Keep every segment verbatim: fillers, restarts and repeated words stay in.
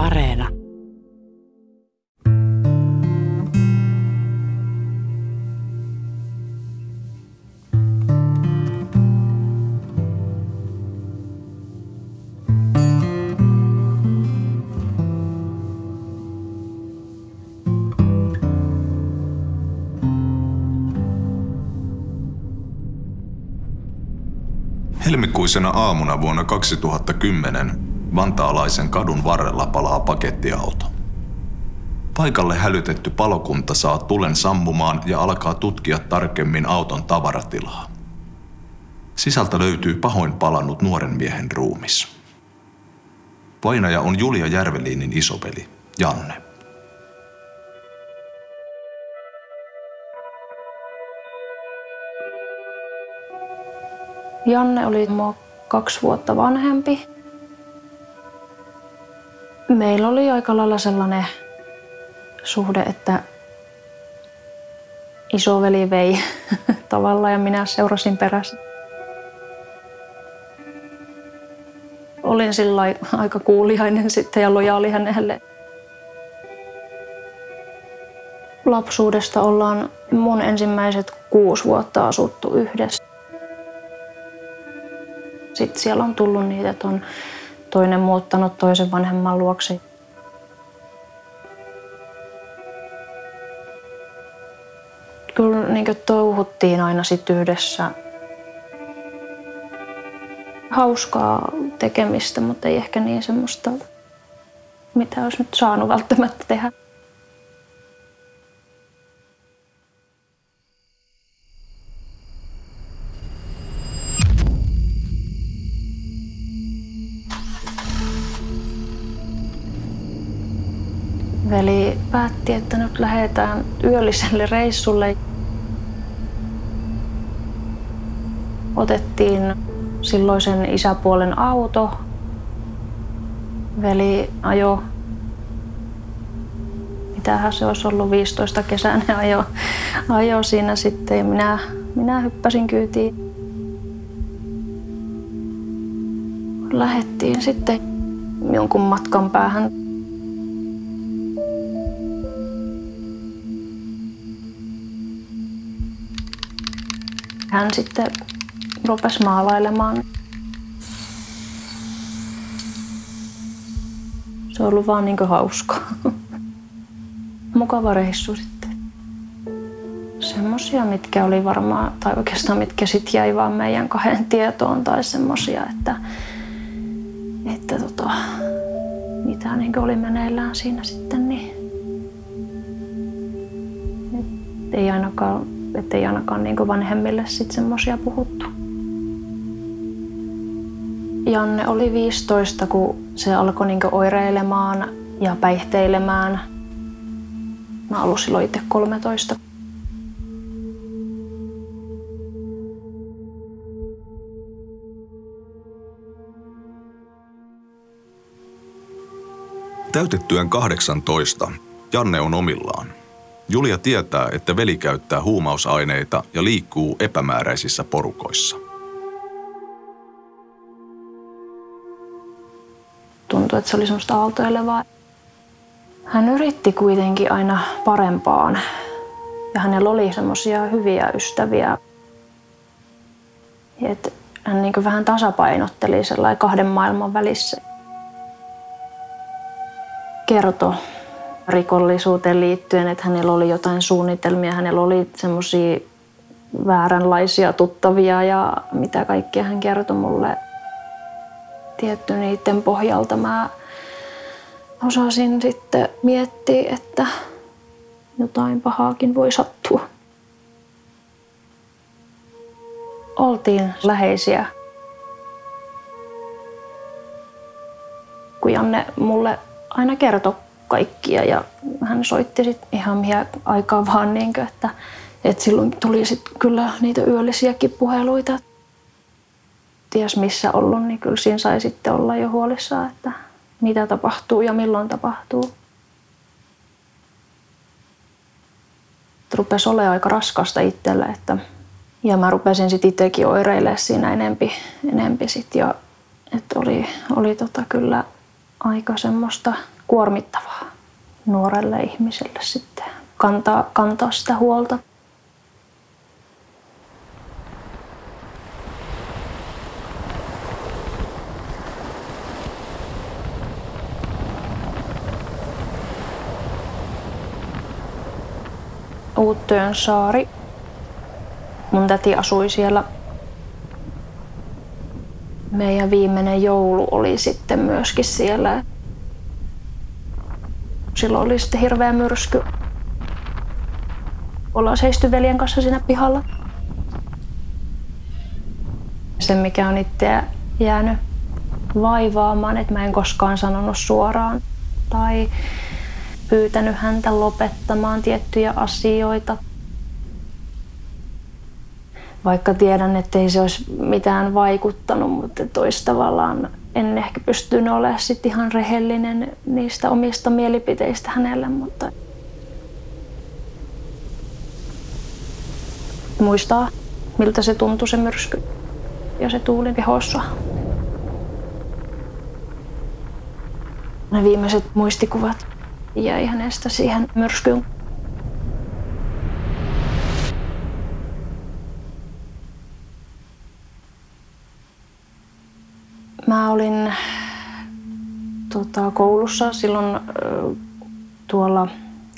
Areena. Helmikuisena aamuna vuonna kaksituhattakymmenen vantaalaisen kadun varrella palaa pakettiauto. Paikalle hälytetty palokunta saa tulen sammumaan ja alkaa tutkia tarkemmin auton tavaratilaa. Sisältä löytyy pahoin palannut nuoren miehen ruumis. Vainaja on Julia Järvelinin isoveli, Janne. Janne oli mua kaksi vuotta vanhempi. Meillä oli aika lailla sellainen suhde, että isoveli vei tavallaan ja minä seurasin perässä. Olin sillain aika kuuliainen sitten ja lojaali hänelle. Lapsuudesta ollaan mun ensimmäiset kuusi vuotta asuttu yhdessä. Sitten siellä on tullut niitä, että on toinen muuttanut toisen vanhemman luokse. Kyllä niin kuin touhuttiin aina sit yhdessä. Hauskaa tekemistä, mutta ei ehkä niin semmoista, mitä olisi nyt saanut välttämättä tehdä. Veli päätti, että nyt lähdetään yölliselle reissulle. Otettiin silloisen isäpuolen auto. Veli ajo, mitähän se olisi ollut, viisitoista kesänä ajo, ajo siinä sitten ja minä, minä hyppäsin kyytiin. Lähdettiin sitten jonkun matkan päähän. Hän sitten rupesi maalailemaan. Se on ollut vaan niin kuin hauskaa. Mukava reissu sitten. Semmoisia, mitkä oli varmaan, tai oikeastaan mitkä sitten jäi vaan meidän kahden tietoon tai semmoisia, että, että tota, mitä niin kuin oli meneillään siinä sitten, niin nyt ei ainakaan Että ei ainakaan niin kuin vanhemmille sitten semmoisia puhuttu. Janne oli viisitoista, kun se alkoi niin kuin oireilemaan ja päihteilemään. Mä olin silloin itse kolmetoista. Täytettyään kahdeksantoista Janne on omillaan. Julia tietää, että veli käyttää huumausaineita ja liikkuu epämääräisissä porukoissa. Tuntui, että se oli semmoista aaltoilevaa. Hän yritti kuitenkin aina parempaan. Ja hänellä oli semmoisia hyviä ystäviä. Et hän niin kuin vähän tasapainotteli sellainen kahden maailman välissä. Kertoi rikollisuuteen liittyen, että hänellä oli jotain suunnitelmia, hänellä oli semmoisia vääränlaisia tuttavia ja mitä kaikkea hän kertoi mulle. Tietty niiden pohjalta mä osasin sitten miettiä, että jotain pahaakin voi sattua. Oltiin läheisiä. Kun Janne mulle aina kertoi kaikkia ja hän soitti sit ihan mihin aikaan vaan, niin kuin, että, että silloin tuli sit kyllä niitä yöllisiäkin puheluita. Ties missä ollut, niin kyllä siinä sai sitten olla jo huolissaan, että mitä tapahtuu ja milloin tapahtuu. Rupesi olemaan aika raskasta itselle, että ja mä rupesin sit itsekin oireilemaan siinä enempi, enempi sit ja että oli, oli tota kyllä aika semmoista kuormittavaa nuorelle ihmiselle sitten kantaa, kantaa sitä huolta. Uunionsaari. Mun täti asui siellä. Meidän viimeinen joulu oli sitten myöskin siellä. Silloin oli sitten hirveä myrsky. Ollaan seisty veljen kanssa siinä pihalla. Se, mikä on itseä jäänyt vaivaamaan, että mä en koskaan sanonut suoraan tai pyytänyt häntä lopettamaan tiettyjä asioita. Vaikka tiedän, ettei se olisi mitään vaikuttanut, mutta tois tavallaan en ehkä pystynyt olemaan sit ihan rehellinen niistä omista mielipiteistä hänelle. Mutta muistaa, miltä se tuntui se myrsky ja se tuuli kehossa. Ne viimeiset muistikuvat jäi hänestä siihen myrskyyn. Mä olin tota, koulussa silloin äh, tuolla,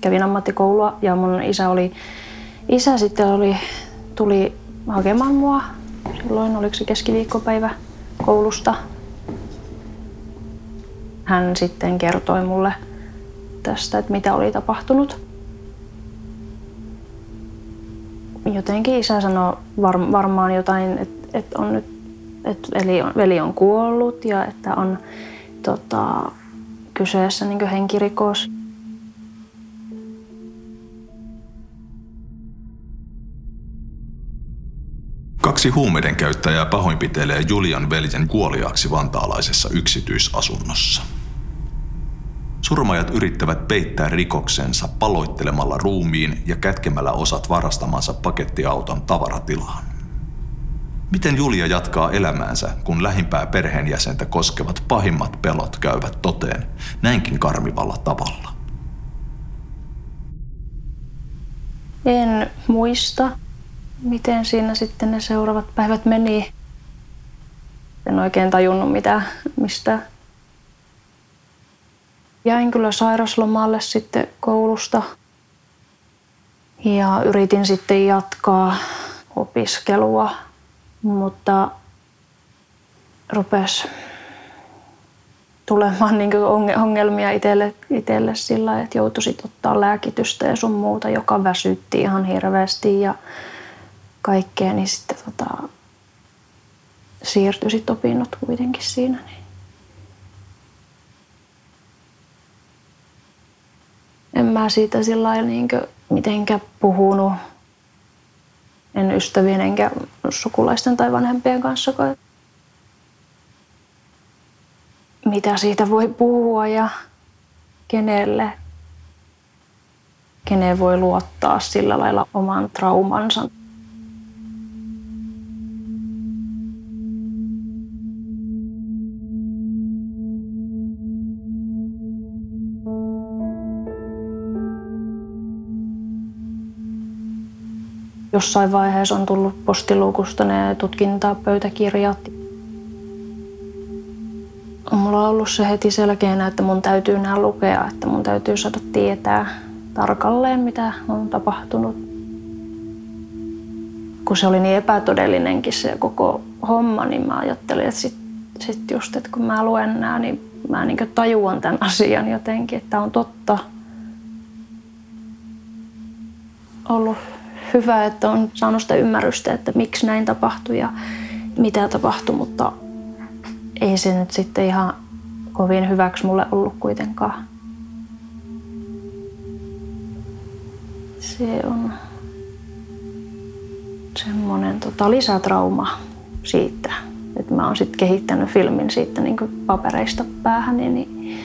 kävin ammattikoulua ja mun isä oli, isä sitten oli, tuli hakemaan mua silloin, oliko se keskiviikkopäivä koulusta. Hän sitten kertoi mulle tästä, että mitä oli tapahtunut. Jotenkin isä sanoi var, varmaan jotain, että et on nyt että veli on, veli on kuollut ja että on tota, kyseessä niin kuin henkirikos. Kaksi huumeiden käyttäjää pahoinpitelee Julian veljen kuoliaaksi vantaalaisessa yksityisasunnossa. Surmaajat yrittävät peittää rikoksensa paloittelemalla ruumiin ja kätkemällä osat varastamansa pakettiauton tavaratilaan. Miten Julia jatkaa elämäänsä, kun lähimpää perheenjäsentä koskevat pahimmat pelot käyvät toteen näinkin karmivalla tavalla? En muista, miten siinä sitten ne seuraavat päivät meni. En oikein tajunnut mitään, mistä. Jäin kyllä sairaslomalle sitten koulusta ja yritin sitten jatkaa opiskelua. Mutta rupesi tulemaan niin ongelmia itselle, itselle sillä, että joutui ottaa lääkitystä ja sun muuta, joka väsytti ihan hirveästi ja kaikkea, niin sitten tota, siirtyi sit opinnot kuitenkin siinä. Niin. En mä siitä sillä niin mitenkään puhunut. En ystävien enkä sukulaisten tai vanhempien kanssakaan. Mitä siitä voi puhua ja kenelle? Keneen voi luottaa sillä lailla oman traumansa? Jossain vaiheessa on tullut postiluukusta ne tutkintapöytäkirjat. Mulla on ollut se heti selkeänä, että mun täytyy nämä lukea, että mun täytyy saada tietää tarkalleen, mitä on tapahtunut. Kun se oli niin epätodellinenkin se koko homma, niin mä ajattelin, että, sit, sit just, että kun mä luen nämä, niin mä niin kuin tajuan tämän asian jotenkin, että on totta ollut. Hyvä, että on saanut sitä ymmärrystä, että miksi näin tapahtui ja mitä tapahtui, mutta ei se nyt sitten ihan kovin hyväksi mulle ollut kuitenkaan. Se on semmoinen tota, lisätrauma siitä, että mä oon sitten kehittänyt filmin siitä niin kuin papereista päähäni, niin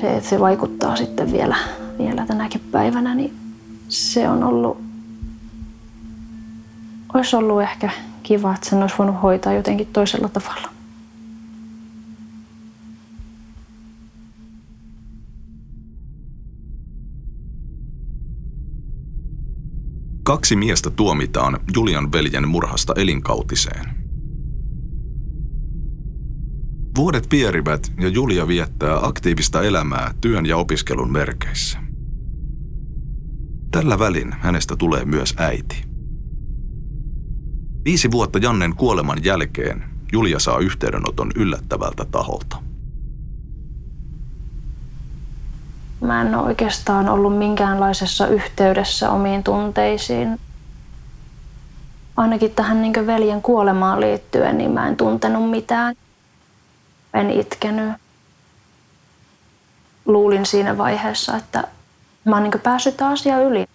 se, että se vaikuttaa sitten vielä, vielä tänäkin päivänä, niin se on ollut. Olisi ollut ehkä kiva, että sen olisi voinut hoitaa jotenkin toisella tavalla. Kaksi miestä tuomitaan Julian veljen murhasta elinkautiseen. Vuodet vierivät ja Julia viettää aktiivista elämää työn ja opiskelun merkeissä. Tällä välin hänestä tulee myös äiti. Viisi vuotta Jannen kuoleman jälkeen Julia saa yhteydenoton yllättävältä taholta. Mä en ole oikeastaan ollut minkäänlaisessa yhteydessä omiin tunteisiin. Ainakin tähän niin veljen kuolemaan liittyen, niin mä en tuntenut mitään. En itkenyt. Luulin siinä vaiheessa, että mä oon niin päässyt asiaa yli.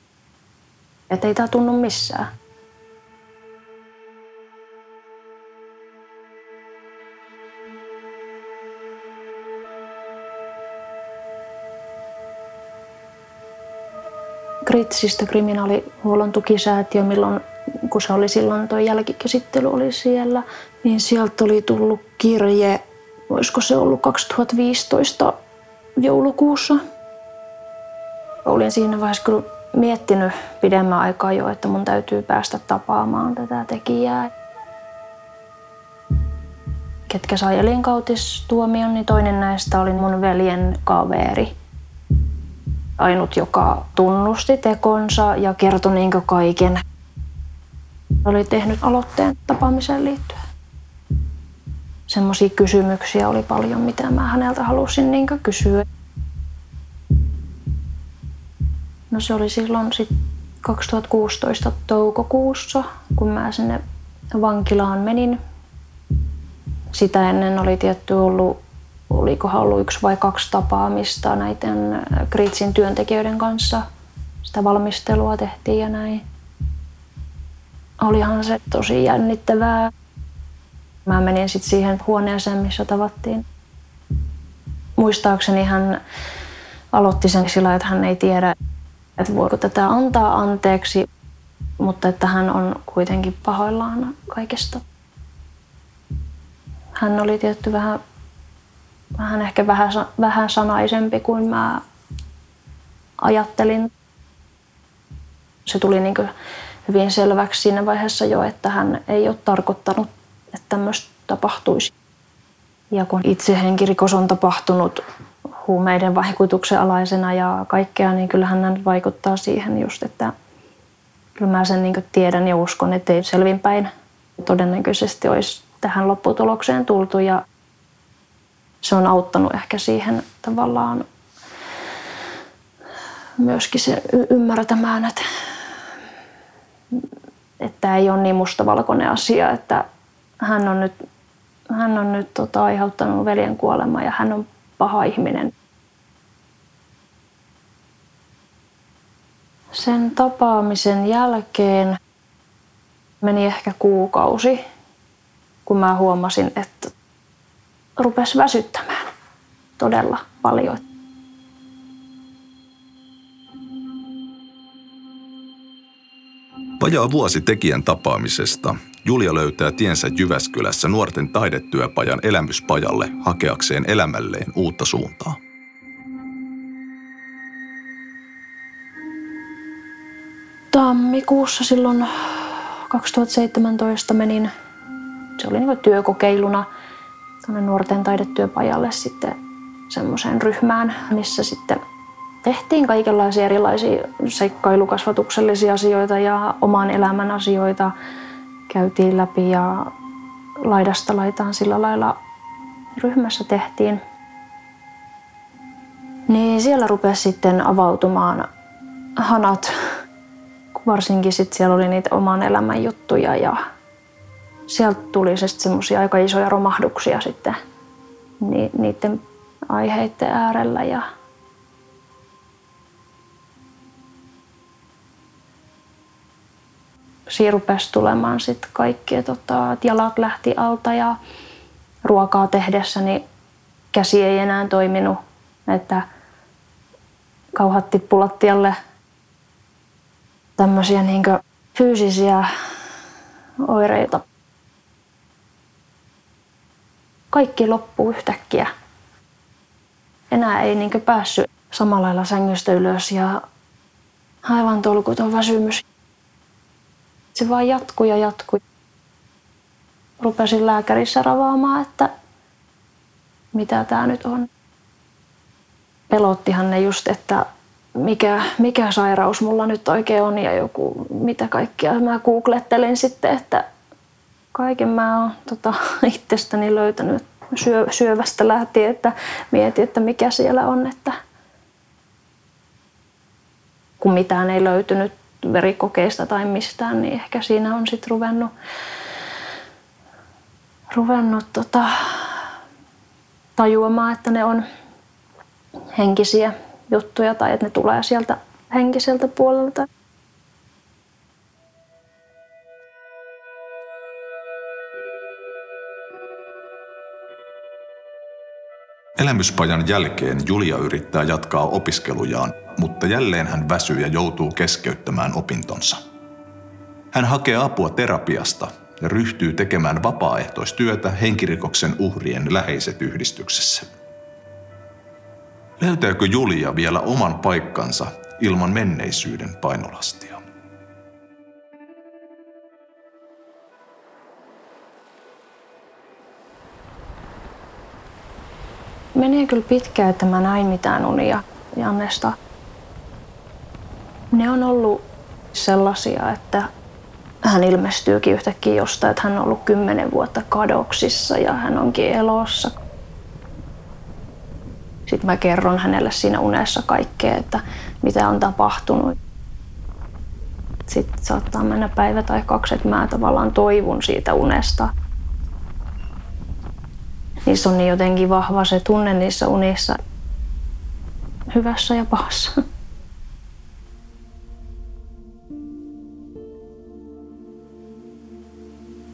Et ei tää tunnu missään. Kritsistä kriminaalihuollon tukisäätiö, milloin, kun se oli silloin, tuo jälkikäsittely oli siellä, niin sieltä oli tullut kirje, olisiko se ollut kaksituhattaviisitoista joulukuussa. Olin siinä vaiheessa kyllä miettinyt pidemmän aikaa jo, että mun täytyy päästä tapaamaan tätä tekijää. Ketkä sai elinkautistuomion, niin toinen näistä oli mun veljen kaveri. Ainut, joka tunnusti tekonsa ja kertoi niin kuin kaiken. Oli tehnyt aloitteen tapaamiseen liittyen. Semmoisia kysymyksiä oli paljon, mitä mä häneltä halusin niin kuin kysyä. No se oli silloin sit kaksituhattakuusitoista toukokuussa, kun mä sinne vankilaan menin. Sitä ennen oli tietty ollut Olikohan ollut yksi vai kaksi tapaamista näiden Kritsin työntekijöiden kanssa. Sitä valmistelua tehtiin ja näin. Olihan se tosi jännittävää. Mä menin sitten siihen huoneeseen, missä tavattiin. Muistaakseni hän aloitti sen sillä, että hän ei tiedä, että voiko tätä antaa anteeksi, mutta että hän on kuitenkin pahoillaan kaikesta. Hän oli tietty vähän... Vähän ehkä vähän, vähän sanaisempi kuin mä ajattelin. Se tuli niin kuin hyvin selväksi siinä vaiheessa jo, että hän ei ole tarkoittanut, että tämmöistä tapahtuisi. Ja kun itse henkirikos on tapahtunut huumeiden vaikutuksen alaisena ja kaikkea, niin kyllähän hän vaikuttaa siihen just, että kyllä mä sen niin kuin tiedän ja uskon, että ei selvinpäin todennäköisesti olisi tähän lopputulokseen tultu. Ja se on auttanut ehkä siihen tavallaan myöskin se y- ymmärtämään, että tämä ei ole niin mustavalkoinen asia, että hän on nyt, hän on nyt tota, aiheuttanut veljen kuolemaa ja hän on paha ihminen. Sen tapaamisen jälkeen meni ehkä kuukausi, kun mä huomasin, että rupesi väsyttämään todella paljon. Vajaa vuosi tekijän tapaamisesta Julia löytää tiensä Jyväskylässä nuorten taidetyöpajan elämyspajalle hakeakseen elämälleen uutta suuntaa. Tammikuussa silloin kaksituhattaseitsemäntoista menin, se oli niin kuin työkokeiluna, tuonne nuorten taidetyöpajalle sitten semmoiseen ryhmään, missä sitten tehtiin kaikenlaisia erilaisia seikkailukasvatuksellisia asioita ja oman elämän asioita käytiin läpi ja laidasta laitaan sillä lailla ryhmässä tehtiin. Niin siellä rupesi sitten avautumaan hanat, varsinkin sitten siellä oli niitä oman elämän juttuja ja sieltä tuli semmoisia aika isoja romahduksia sitten niiden aiheiden äärellä. Ja siinä rupesi tulemaan sitten kaikki, tota, että jalat lähti alta ja ruokaa tehdessä niin käsi ei enää toiminut. Että kauhat tippui lattialle. Tämmöisiä niin kuin fyysisiä oireita. Kaikki loppuu yhtäkkiä. Enää ei niinkö päässyt samalla lailla sängystä ylös ja aivan tolkuton väsymys. se vaan jatkui ja jatkui. Rupesin lääkärissä ravaamaan, että mitä tämä nyt on. Pelottihan ne just, että mikä, mikä sairaus mulla nyt oikein on ja joku, mitä kaikkia. Mä googlettelin sitten, että kaiken mä oon tota, itsestäni löytänyt syö, syövästä lähtien, että mietin, että mikä siellä on. Että kun mitään ei löytynyt verikokeista tai mistään, niin ehkä siinä on sitten ruvennut, ruvennut tota, tajuamaan, että ne on henkisiä juttuja tai että ne tulee sieltä henkiseltä puolelta. Elämyspajan jälkeen Julia yrittää jatkaa opiskelujaan, mutta jälleen hän väsyy ja joutuu keskeyttämään opintonsa. Hän hakee apua terapiasta ja ryhtyy tekemään vapaaehtoistyötä henkirikoksen uhrien läheiset yhdistyksessä. Löytääkö Julia vielä oman paikkansa ilman menneisyyden painolastia? Menee kyllä pitkään, että mä näin mitään unia Jannesta. Ne on ollut sellaisia, että hän ilmestyykin yhtäkkiä jostain, että hän on ollut kymmenen vuotta kadoksissa ja hän onkin elossa. Sitten mä kerron hänelle siinä unessa kaikkea, että mitä on tapahtunut. Sitten saattaa mennä päivä tai kaksi, että mä tavallaan toivun siitä unesta. Niissä on niin jotenkin vahva se tunne niissä unissa, hyvässä ja pahassa.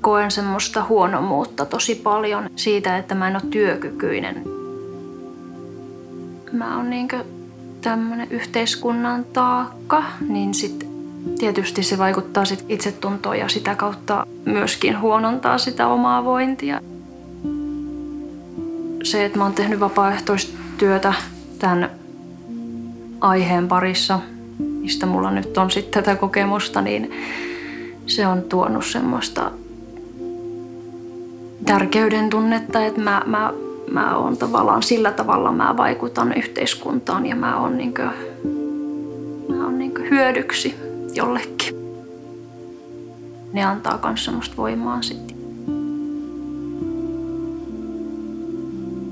Koen semmoista huonomuutta tosi paljon siitä, että mä en ole työkykyinen. Mä oon niinkö tämmönen yhteiskunnan taakka, niin sit tietysti se vaikuttaa sit itsetuntoon ja sitä kautta myöskin huonontaa sitä omaa vointia. Se, että mä oon tehnyt vapaaehtoistyötä tämän aiheen parissa, mistä mulla nyt on sitten tätä kokemusta, niin se on tuonut semmoista tärkeyden tunnetta, että mä, mä, mä oon tavallaan sillä tavalla mä vaikutan yhteiskuntaan ja mä oon niinkö, mä oon niinkö hyödyksi jollekin. Ne antaa myös semmoista voimaa sitten.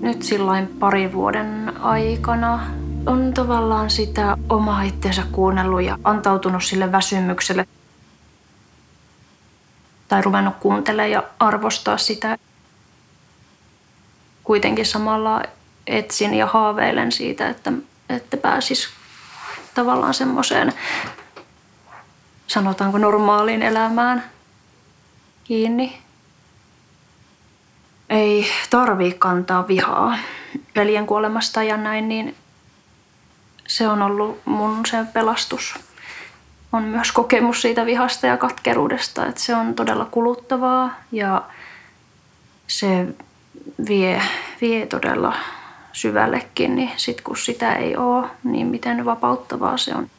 Nyt sillain parin vuoden aikana on tavallaan sitä omaa itseensä kuunnellut ja antautunut sille väsymykselle. Tai ruvennut kuuntelemaan ja arvostaa sitä. Kuitenkin samalla etsin ja haaveilen siitä, että, että pääsis tavallaan semmoiseen, sanotaanko normaaliin elämään kiinni. Ei tarvii kantaa vihaa veljen kuolemasta ja näin, niin se on ollut mun se pelastus. On myös kokemus siitä vihasta ja katkeruudesta, että se on todella kuluttavaa ja se vie, vie todella syvällekin. Niin sit kun sitä ei oo, niin miten vapauttavaa se on.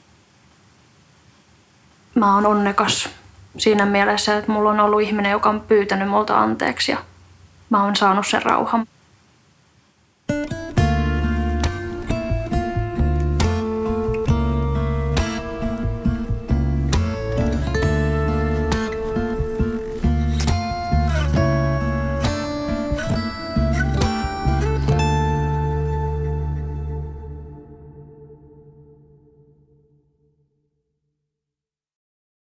Mä oon onnekas siinä mielessä, että mulla on ollut ihminen, joka on pyytänyt multa anteeksi ja mä oon saanut sen rauhan.